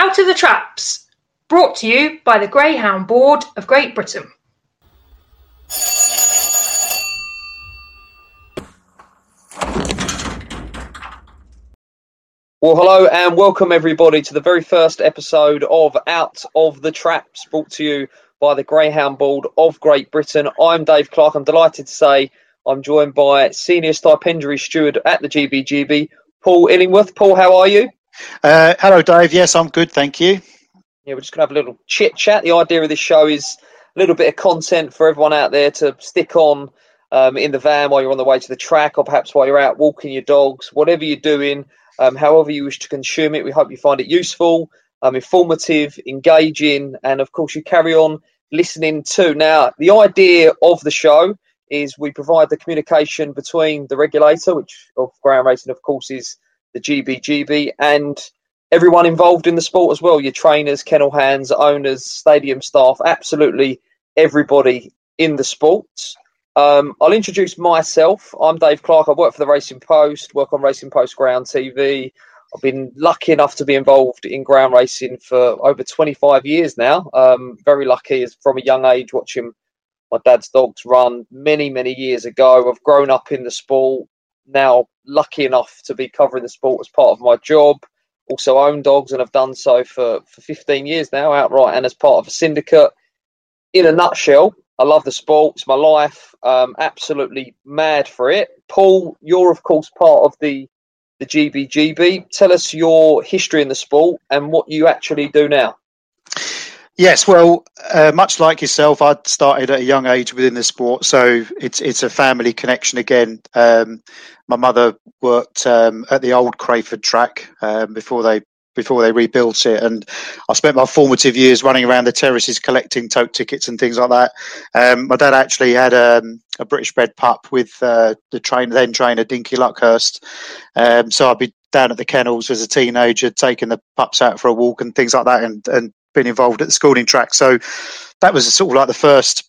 Out of the Traps, brought to you by the Greyhound Board of Great Britain. Well, hello and welcome everybody to the very first episode of Out of the Traps, brought to you by the Greyhound Board of Great Britain. I'm Dave Clark. I'm delighted to say I'm joined by Senior Stipendiary Steward at the GBGB, Paul Illingworth. Paul, how are you? Hello, Dave. Yes, I'm good, thank you. Yeah, we're just going to have a little chit-chat. The idea of this show is a little bit of content for everyone out there to stick on in the van while you're on the way to the track, or perhaps while you're out walking your dogs, whatever you're doing, however you wish to consume it. We hope you find it useful, informative, engaging, and, of course, you carry on listening too. Now, the idea of the show is we provide the communication between the regulator, which of ground racing, of course, is the GBGB, and everyone involved in the sport as well, your trainers, kennel hands, owners, stadium staff, absolutely everybody in the sports. I'll introduce myself. I'm Dave Clark. I work for the Racing Post, work on Racing Post Ground TV. I've been lucky enough to be involved in ground racing for over 25 years now. Very lucky as from a young age watching my dad's dogs run many, many years ago. I've grown up in the sport, now lucky enough to be covering the sport as part of my job. Also own dogs, and have done so for 15 years now outright and as part of a syndicate. In a nutshell, I love the sport. It's my life. Absolutely mad for it. Paul, you're, of course, part of the GBGB. Tell us your history in the sport and what you actually do now. Yes, well, much like yourself, I started at a young age within the sport, so it's a family connection again. My mother worked at the old Crayford track before they rebuilt it, and I spent my formative years running around the terraces collecting tote tickets and things like that. My dad actually had a British-bred pup with the then trainer Dinky Luckhurst, so I'd be down at the kennels as a teenager, taking the pups out for a walk and things like that, and been involved at the schooling track. So that was sort of like the first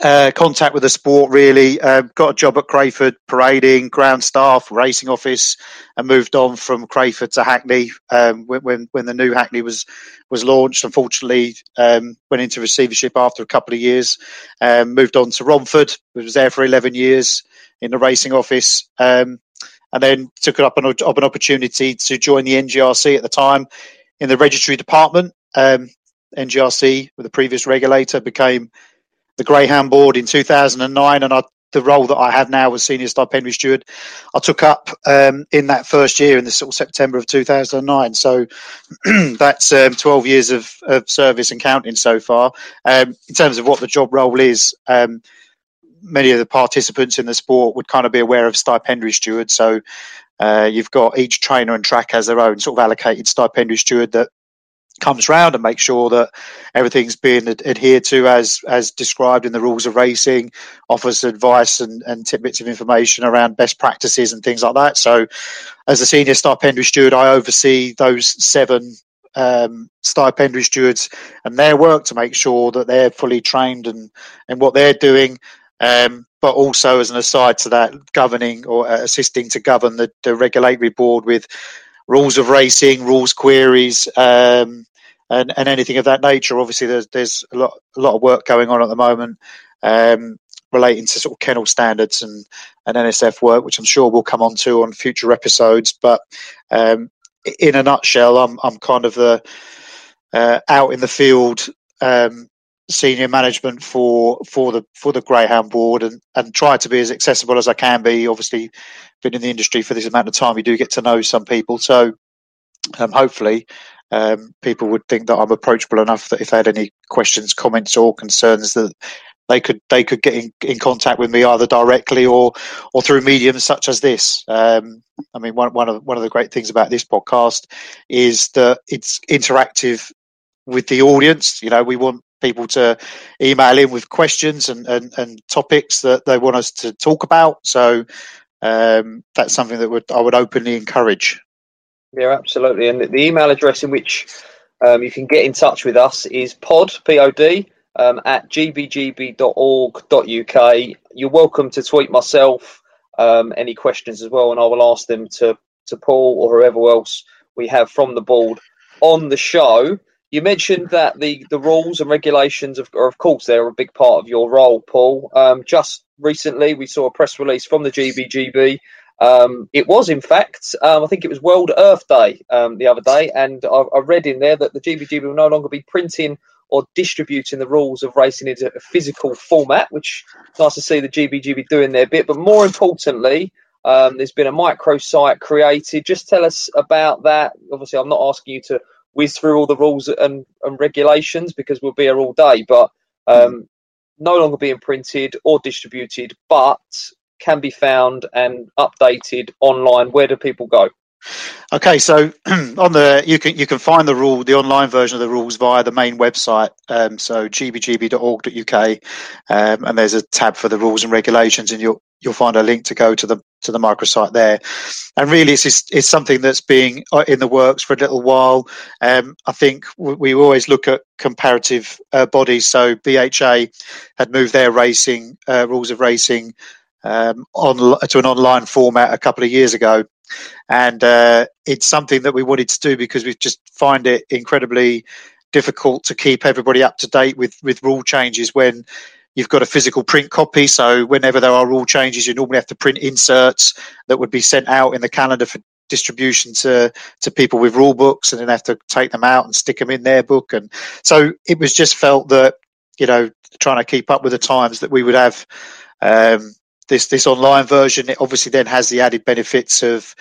contact with the sport, really. Got a job at Crayford, parading, ground staff, racing office, and moved on from Crayford to Hackney when the new Hackney was launched. Unfortunately, went into receivership after a couple of years. Moved on to Romford, was there for 11 years in the racing office, and then took up an opportunity to join the NGRC at the time in the registry department. NGRC, with the previous regulator, became the Greyhound Board in 2009, and the role that I have now as Senior Stipendiary Steward, I took up in that first year, in the sort of September of 2009. So that's 12 years of service and counting so far. In terms of what the job role is, many of the participants in the sport would kind of be aware of Stipendiary Steward. So you've got each trainer and track has their own sort of allocated Stipendiary Steward that comes round and makes sure that everything's being adhered to as described in the rules of racing, offers advice and tidbits of information around best practices and things like that. So as a Senior Stipendiary Steward, I oversee those 7 stipendiary stewards and their work to make sure that they're fully trained and what they're doing. But also, as an aside to that, governing or assisting to govern the regulatory board with rules of racing, rules queries, and anything of that nature. Obviously, there's a lot of work going on at the moment relating to sort of kennel standards and NSF work, which I'm sure we'll come on to on future episodes. But in a nutshell, I'm kind of the out in the field senior management for the Greyhound Board, and try to be as accessible as I can be. Obviously, been in the industry for this amount of time, you do get to know some people, so hopefully people would think that I'm approachable enough that if they had any questions, comments or concerns, that they could get in contact with me either directly or through mediums such as this. I mean, one of the great things about this podcast is that it's interactive with the audience. You know, we want people to email in with questions and topics that they want us to talk about. So that's something that I would openly encourage. Yeah, absolutely. And the email address in which you can get in touch with us is pod at gbgb.org.uk. You're welcome to tweet myself any questions as well, and I will ask them to Paul or whoever else we have from the board on the show. You mentioned that the rules and regulations are, of course, they're a big part of your role, Paul. Just recently, we saw a press release from the GBGB. It was, in fact, I think it was World Earth Day the other day, and I read in there that the GBGB will no longer be printing or distributing the rules of racing into a physical format, which is nice to see the GBGB doing their bit. But more importantly, there's been a microsite created. Just tell us about that. Obviously, I'm not asking you to whiz through all the rules and regulations because we'll be here all day, but no longer being printed or distributed, but can be found and updated online. Where do people go? Okay, so on the you can find the rule, the online version of the rules via the main website, so gbgb.org.uk, and there's a tab for the rules and regulations, and you'll find a link to go to the microsite there. And really, it's something that's being in the works for a little while. I think we always look at comparative bodies. So BHA had moved their racing rules of racing to an online format a couple of years ago. And it's something that we wanted to do because we just find it incredibly difficult to keep everybody up to date with rule changes when you've got a physical print copy. So whenever there are rule changes, you normally have to print inserts that would be sent out in the calendar for distribution to people with rule books, and then have to take them out and stick them in their book. And so it was just felt that, you know, trying to keep up with the times, that we would have this online version. It obviously then has the added benefits of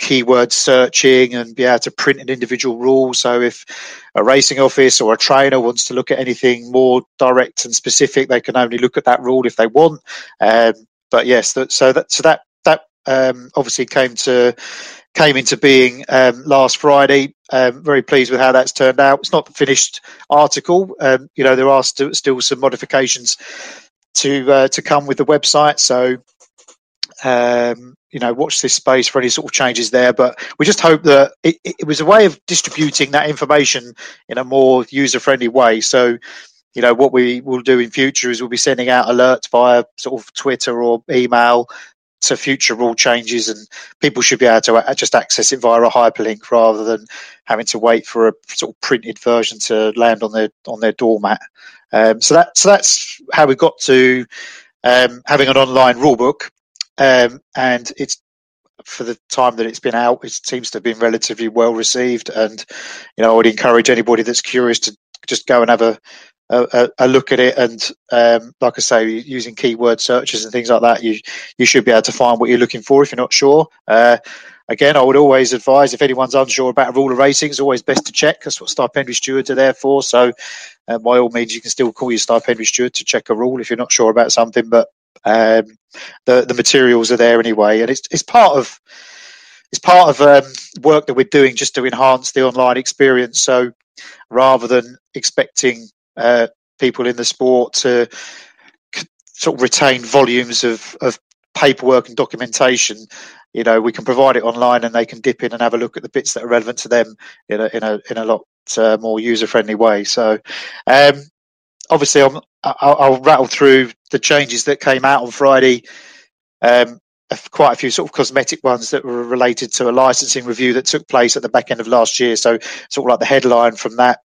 keyword searching and be able to print an individual rule. So if a racing office or a trainer wants to look at anything more direct and specific, they can only look at that rule if they want. But yes, that obviously came into being last Friday. Very pleased with how that's turned out. It's not the finished article. You know, there are still some modifications to come with the website, so you know, watch this space for any sort of changes there. But we just hope that it was a way of distributing that information in a more user-friendly way. So, you know, what we will do in future is we'll be sending out alerts via sort of Twitter or email to future rule changes, and people should be able to just access it via a hyperlink rather than having to wait for a sort of printed version to land on their doormat. So that's how we got to having an online rulebook, and it's, for the time that it's been out, it seems to have been relatively well received. And you know, I would encourage anybody that's curious to just go and have a look at it. And like I say, using keyword searches and things like that, you should be able to find what you're looking for if you're not sure. Again, I would always advise, if anyone's unsure about a rule of racing, it's always best to check. That's what stipendiary stewards are there for. So by all means, you can still call your stipendiary steward to check a rule if you're not sure about something. But the materials are there anyway, and it's part of work that we're doing just to enhance the online experience. So rather than expecting people in the sport to sort of retain volumes of paperwork and documentation, you know, we can provide it online, and they can dip in and have a look at the bits that are relevant to them in a lot more user-friendly way. So obviously, I'll rattle through the changes that came out on Friday. Quite a few sort of cosmetic ones that were related to a licensing review that took place at the back end of last year. So sort of like the headline from that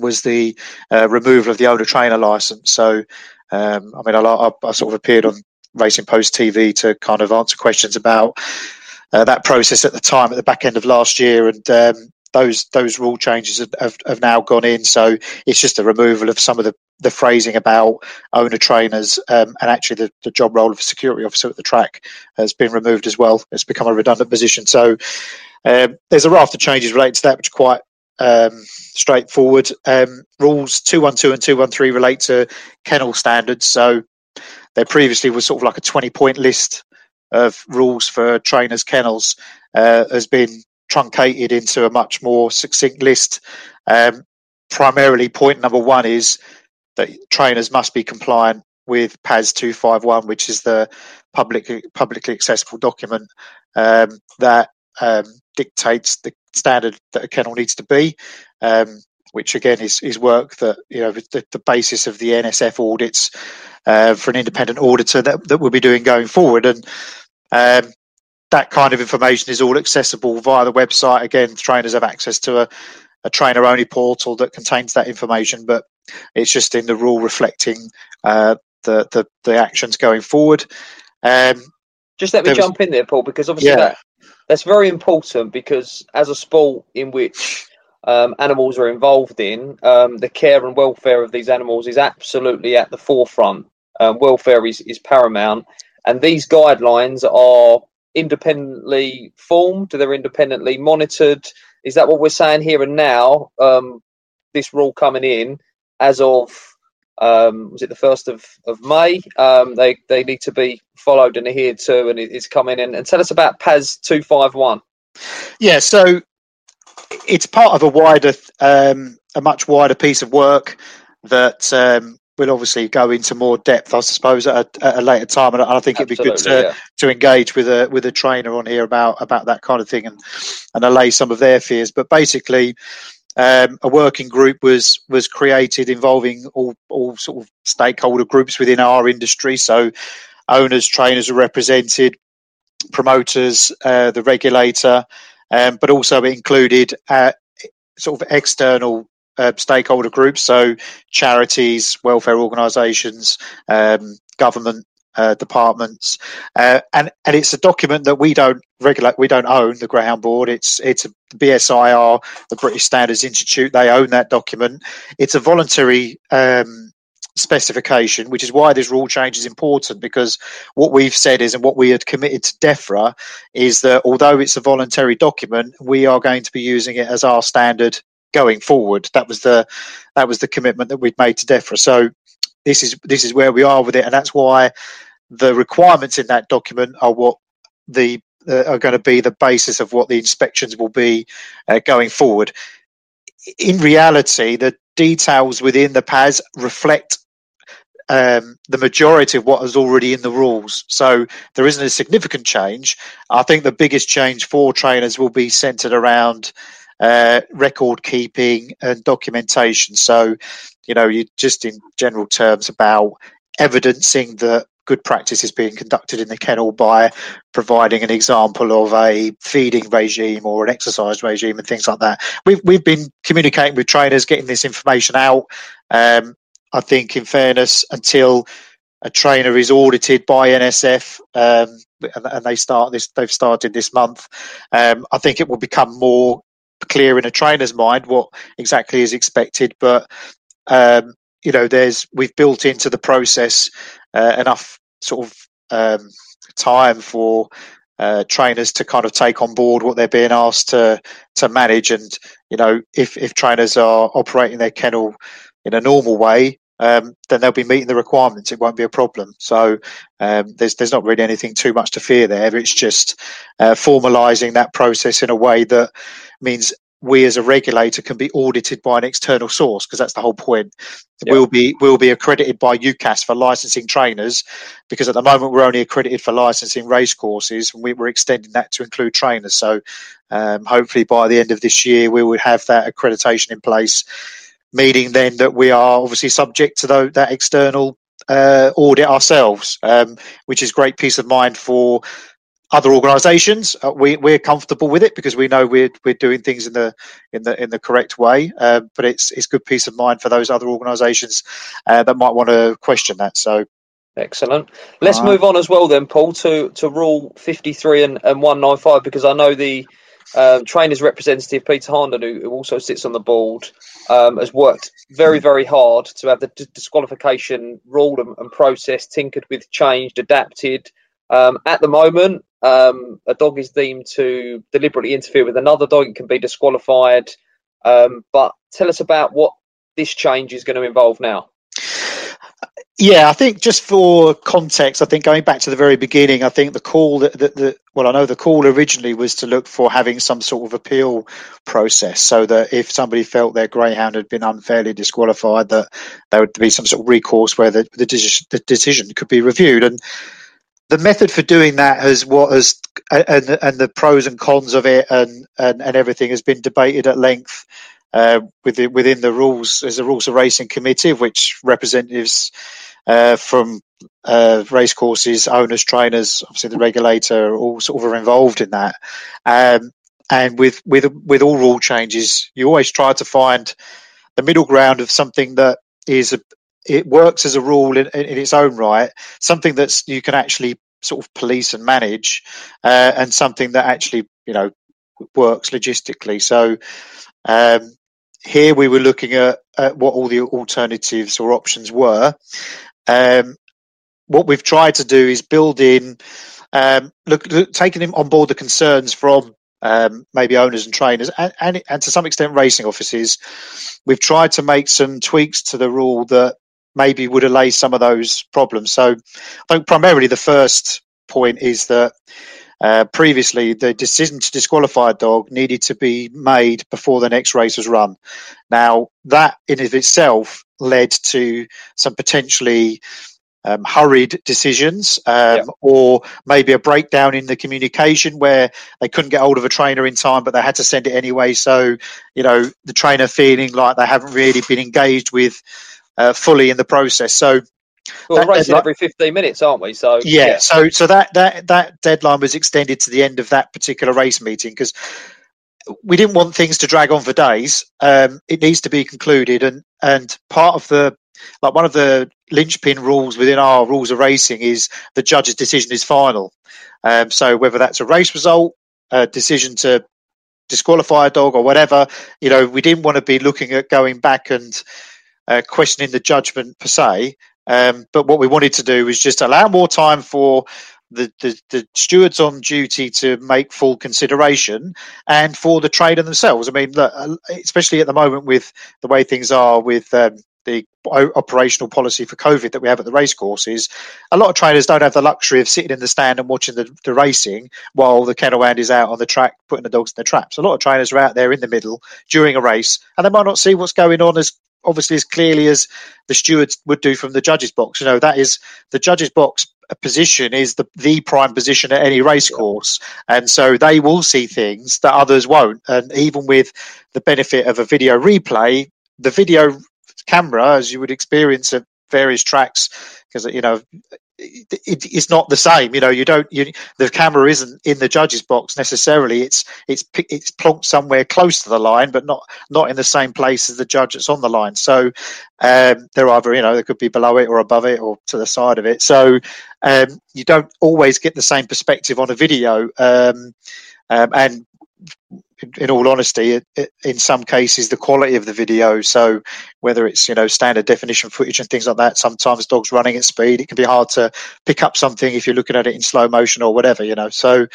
was the removal of the owner-trainer license. So I mean, I sort of appeared on Racing Post TV to kind of answer questions about that process at the time, at the back end of last year, and those rule changes have now gone in. So it's just the removal of some of the phrasing about owner trainers, and actually the job role of a security officer at the track has been removed as well. It's become a redundant position. So there's a raft of changes related to that, which are quite straightforward. Rules 212 and 213 relate to kennel standards. So there previously was sort of like a 20-point list of rules for trainers' kennels, has been truncated into a much more succinct list. Primarily, point number one is that trainers must be compliant with PAS 251, which is the publicly accessible document that dictates the standard that a kennel needs to be. Which again is work that, you know, the basis of the NSF audits for an independent auditor that we'll be doing going forward. And that kind of information is all accessible via the website. Again, trainers have access to a trainer-only portal that contains that information, but it's just in the rule reflecting the actions going forward. Just let me jump in there, Paul, because obviously that's very important, because as a sport in which animals are involved in, the care and welfare of these animals is absolutely at the forefront. Welfare is paramount, and these guidelines are independently formed, they're independently monitored. Is that what we're saying here and now? This rule coming in as of was it the 1st of May? They need to be followed and adhered to, and it's coming in. And tell us about PAS 251. Yeah, so it's part of a wider, a much wider piece of work that we'll obviously go into more depth, I suppose, at a later time. And I think it'd be good to engage with a trainer on here about that kind of thing and allay some of their fears. But basically, a working group was created involving all sort of stakeholder groups within our industry. So owners, trainers are represented, promoters, the regulator, but also it included sort of external stakeholder groups. So charities, welfare organisations, government departments, and it's a document that we don't regulate, we don't own the ground board. It's the BSIR, the British Standards Institute. They own that document. It's a voluntary specification, which is why this rule change is important, because what we've said is, and what we had committed to DEFRA, is that although it's a voluntary document, we are going to be using it as our standard going forward. That was the commitment that we'd made to DEFRA. So this is where we are with it, and that's why the requirements in that document are what the are going to be the basis of what the inspections will be going forward. In reality, the details within the PAS reflect the majority of what is already in the rules, so there isn't a significant change. I think the biggest change for trainers will be centred around record keeping and documentation. So, you know, you just in general terms about evidencing that good practice is being conducted in the kennel by providing an example of a feeding regime or an exercise regime and things like that. We've been communicating with trainers, getting this information out. I think, in fairness, until a trainer is audited by NSF, and they've started this month, I think it will become more clear in a trainer's mind what exactly is expected. But you know, we've built into the process enough sort of time for trainers to kind of take on board what they're being asked to manage. And you know, if trainers are operating their kennel in a normal way, then they'll be meeting the requirements. It won't be a problem. So there's not really anything too much to fear there. It's just formalising that process in a way that means we as a regulator can be audited by an external source, because that's the whole point. Yeah. We'll be accredited by UCAS for licensing trainers, because at the moment we're only accredited for licensing race courses, and we're extending that to include trainers. So hopefully by the end of this year we would have that accreditation in place, meaning then that we are obviously subject to that external audit ourselves, which is great peace of mind for other organisations. We're comfortable with it because we know we're doing things in the correct way. But it's good peace of mind for those other organisations that might want to question that. So excellent. Let's move on as well then, Paul, to Rule 53 and 195, because I know the trainers representative Peter Harnden, who also sits on the board, has worked very, very hard to have the disqualification rule and process tinkered with, changed, adapted. At the moment, a dog is deemed to deliberately interfere with another dog. It can be disqualified. But tell us about what this change is going to involve now. Yeah, I think just for context, I think going back to the very beginning, I think the call that originally was to look for having some sort of appeal process, so that if somebody felt their greyhound had been unfairly disqualified, that there would be some sort of recourse where the decision could be reviewed. And the method for doing that and the pros and cons of it and everything has been debated at length within the rules, as the Rules of Racing Committee, of which representatives from race courses, owners, trainers, obviously the regulator, all sort of are involved in that. And with all rule changes, you always try to find the middle ground of something that is it works as a rule in its own right, something that's you can actually sort of police and manage, and something that actually, you know, works logistically. So here we were looking at what all the alternatives or options were. What we've tried to do is build in, taking on board the concerns from maybe owners and trainers and to some extent racing offices. We've tried to make some tweaks to the rule that maybe would allay some of those problems. So I think primarily the first point is that previously the decision to disqualify a dog needed to be made before the next race was run. Now that in of itself led to some potentially hurried decisions, or maybe a breakdown in the communication where they couldn't get hold of a trainer in time, but they had to send it anyway. So, you know, the trainer feeling like they haven't really been engaged with fully in the process. So well, we're racing every 15 minutes, aren't we? So yeah. So that deadline was extended to the end of that particular race meeting because we didn't want things to drag on for days. It needs to be concluded, and part of the one of the linchpin rules within our rules of racing is the judge's decision is final. So whether that's a race result, a decision to disqualify a dog, or whatever, you know, we didn't want to be looking at going back and questioning the judgment per se. But what we wanted to do was just allow more time for the stewards on duty to make full consideration and for the trainer themselves. I mean, look, especially at the moment with the way things are with the operational policy for COVID that we have at the race courses, a lot of trainers don't have the luxury of sitting in the stand and watching the racing while the kennel hand is out on the track putting the dogs in the traps. A lot of trainers are out there in the middle during a race and they might not see what's going on as obviously as clearly as the stewards would do from the judges box. You know, that is the judges box position is the prime position at any race course, and so they will see things that others won't. And even with the benefit of a video replay, the video camera, as you would experience at various tracks, because you know it's not the same. You know, the camera isn't in the judges box necessarily. It's plonked somewhere close to the line, but not in the same place as the judge that's on the line. So they're either, you know, they could be below it or above it or to the side of it. So you don't always get the same perspective on a video, and in all honesty, in some cases, the quality of the video. So whether it's, you know, standard definition footage and things like that, sometimes dogs running at speed, it can be hard to pick up something if you're looking at it in slow motion or whatever, you know. So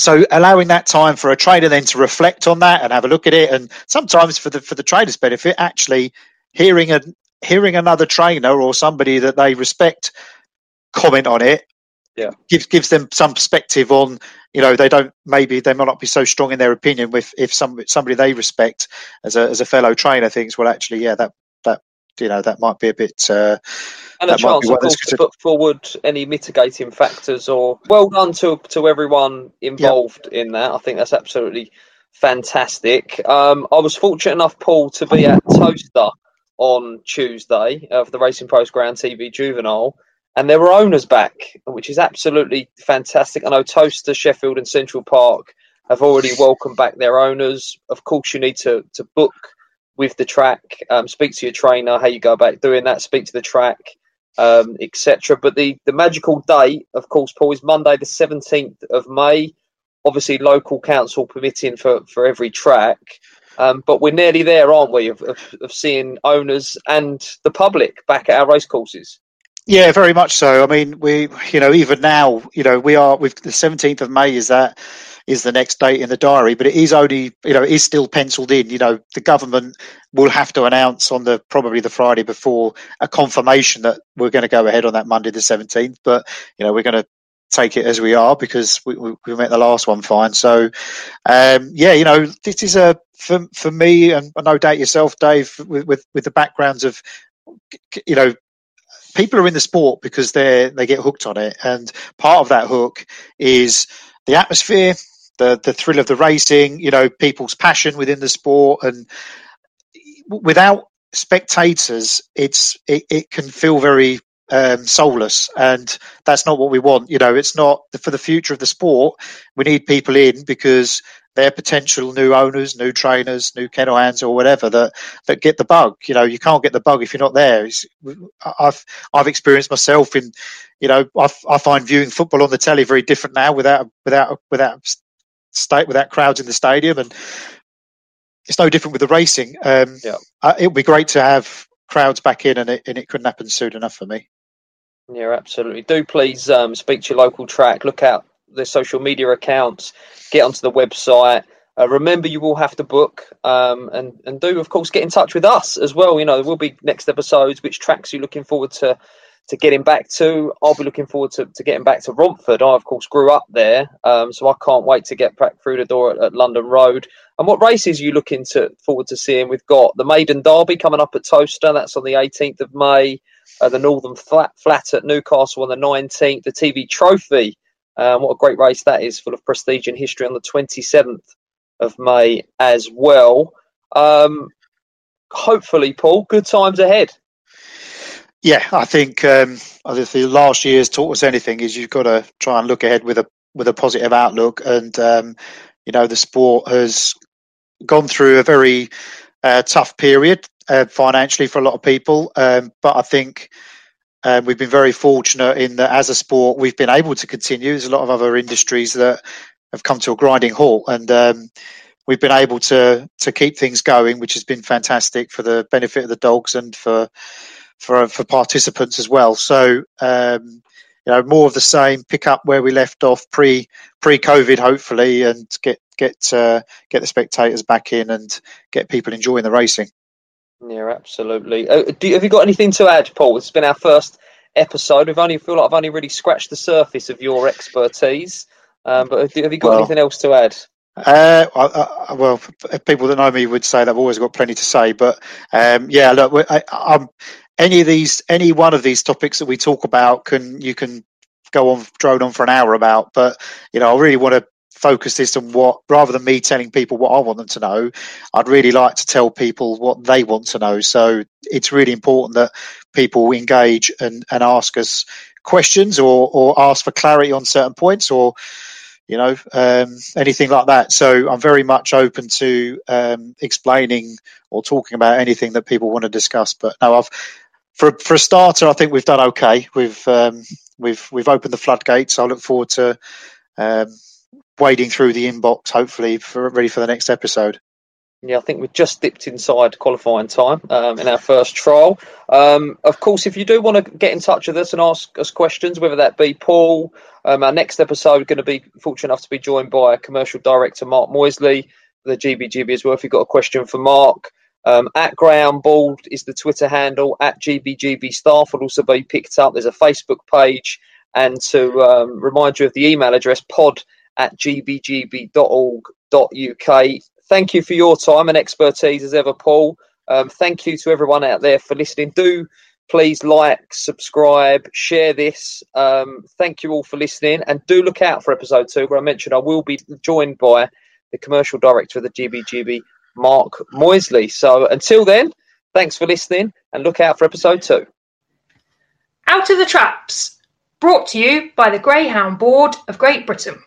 so allowing that time for a trainer then to reflect on that and have a look at it. And sometimes for the trainer's benefit, actually hearing another trainer or somebody that they respect comment on it, gives them some perspective on, you know, they might not be so strong in their opinion if somebody they respect as a fellow trainer thinks, well, actually, yeah, that you know, that might be a bit. And a chance, of course, to put forward any mitigating factors. Or well done to everyone involved in that. I think that's absolutely fantastic. I was fortunate enough, Paul, to be at Towcester on Tuesday for the Racing Post Ground TV Juvenile. And there were owners back, which is absolutely fantastic. I know Towcester, Sheffield and Central Park have already welcomed back their owners. Of course, you need to book with the track, speak to your trainer, how you go about doing that, speak to the track, etc. But the magical day, of course, Paul, is Monday the 17th of May. Obviously, local council permitting for every track. But we're nearly there, aren't we, of seeing owners and the public back at our racecourses? Yeah, very much so. I mean, we, you know, even now, you know, we've the 17th of May is the next date in the diary, but it is only, you know, it is still penciled in. You know, the government will have to announce on probably the Friday before a confirmation that we're going to go ahead on that Monday the 17th, but, you know, we're going to take it as we are because we met the last one fine. So, yeah, you know, this is for me, and no doubt yourself, Dave, with the backgrounds of, you know, people are in the sport because they get hooked on it, and part of that hook is the atmosphere, the thrill of the racing, you know, people's passion within the sport. And without spectators, it can feel very soulless, and that's not what we want. You know, it's not for the future of the sport. We need people in because they're potential new owners, new trainers, new kennel hands, or whatever that get the bug. You know, you can't get the bug if you're not there. I've experienced myself in, you know, I find viewing football on the telly very different now without crowds in the stadium, and it's no different with the racing. It would be great to have crowds back in, and it couldn't happen soon enough for me. Yeah, absolutely. Do please speak to your local track. Look out their social media accounts. Get onto the website. Remember, you will have to book, and do, of course, get in touch with us as well. You know, there will be next episodes. Which tracks are you looking forward to getting back to? I'll be looking forward to getting back to Romford. I, of course, grew up there, so I can't wait to get back through the door at London Road. And what races are you looking forward to seeing? We've got the Maiden Derby coming up at Towcester. That's on the 18th of May. The Northern Flat at Newcastle on the 19th. The TV Trophy. What a great race that is, full of prestige and history, on the 27th of May as well. Hopefully, Paul, good times ahead. Yeah, I think last year's taught us anything is you've got to try and look ahead with a positive outlook. And, you know, the sport has gone through a very tough period financially for a lot of people. But I think we've been very fortunate in that as a sport, we've been able to continue. There's a lot of other industries that have come to a grinding halt, and we've been able to keep things going, which has been fantastic for the benefit of the dogs and for participants as well. So, you know, more of the same, pick up where we left off pre-COVID, hopefully, and get the spectators back in and get people enjoying the racing. Yeah, absolutely. Have you got anything to add, Paul? It's been our first episode. I feel like I've only really scratched the surface of your expertise. But have you got anything else to add? Well, people that know me would say that I've always got plenty to say, but yeah, look, I'm any one of these topics that we talk about you can drone on for an hour about, but you know, I really want to focus this on rather than me telling people what I want them to know, I'd really like to tell people what they want to know. So it's really important that people engage and ask us questions or ask for clarity on certain points, or you know, anything like that. So I'm very much open to explaining or talking about anything that people want to discuss. But no, for a starter, I think we've done okay. We've opened the floodgates. I look forward to wading through the inbox, hopefully ready for the next episode. Yeah, I think we've just dipped inside qualifying time in our first trial. Of course, if you do want to get in touch with us and ask us questions, whether that be Paul, our next episode, we're going to be fortunate enough to be joined by Commercial Director Mark Moisley, the GBGB as well. If you've got a question for Mark, at Groundball is the Twitter handle, at GBGB Staff will also be picked up. There's a Facebook page, and to remind you of the email address, pod@gbgb.org.uk. Thank you for your time and expertise as ever, Paul. Thank you to everyone out there for listening. Do please like, subscribe, share this. Thank you all for listening, and do look out for episode 2, where I mentioned I will be joined by the Commercial Director of the GBGB, Mark Moisley. So until then, thanks for listening, and look out for episode 2. Out of the Traps, brought to you by the Greyhound Board of Great Britain.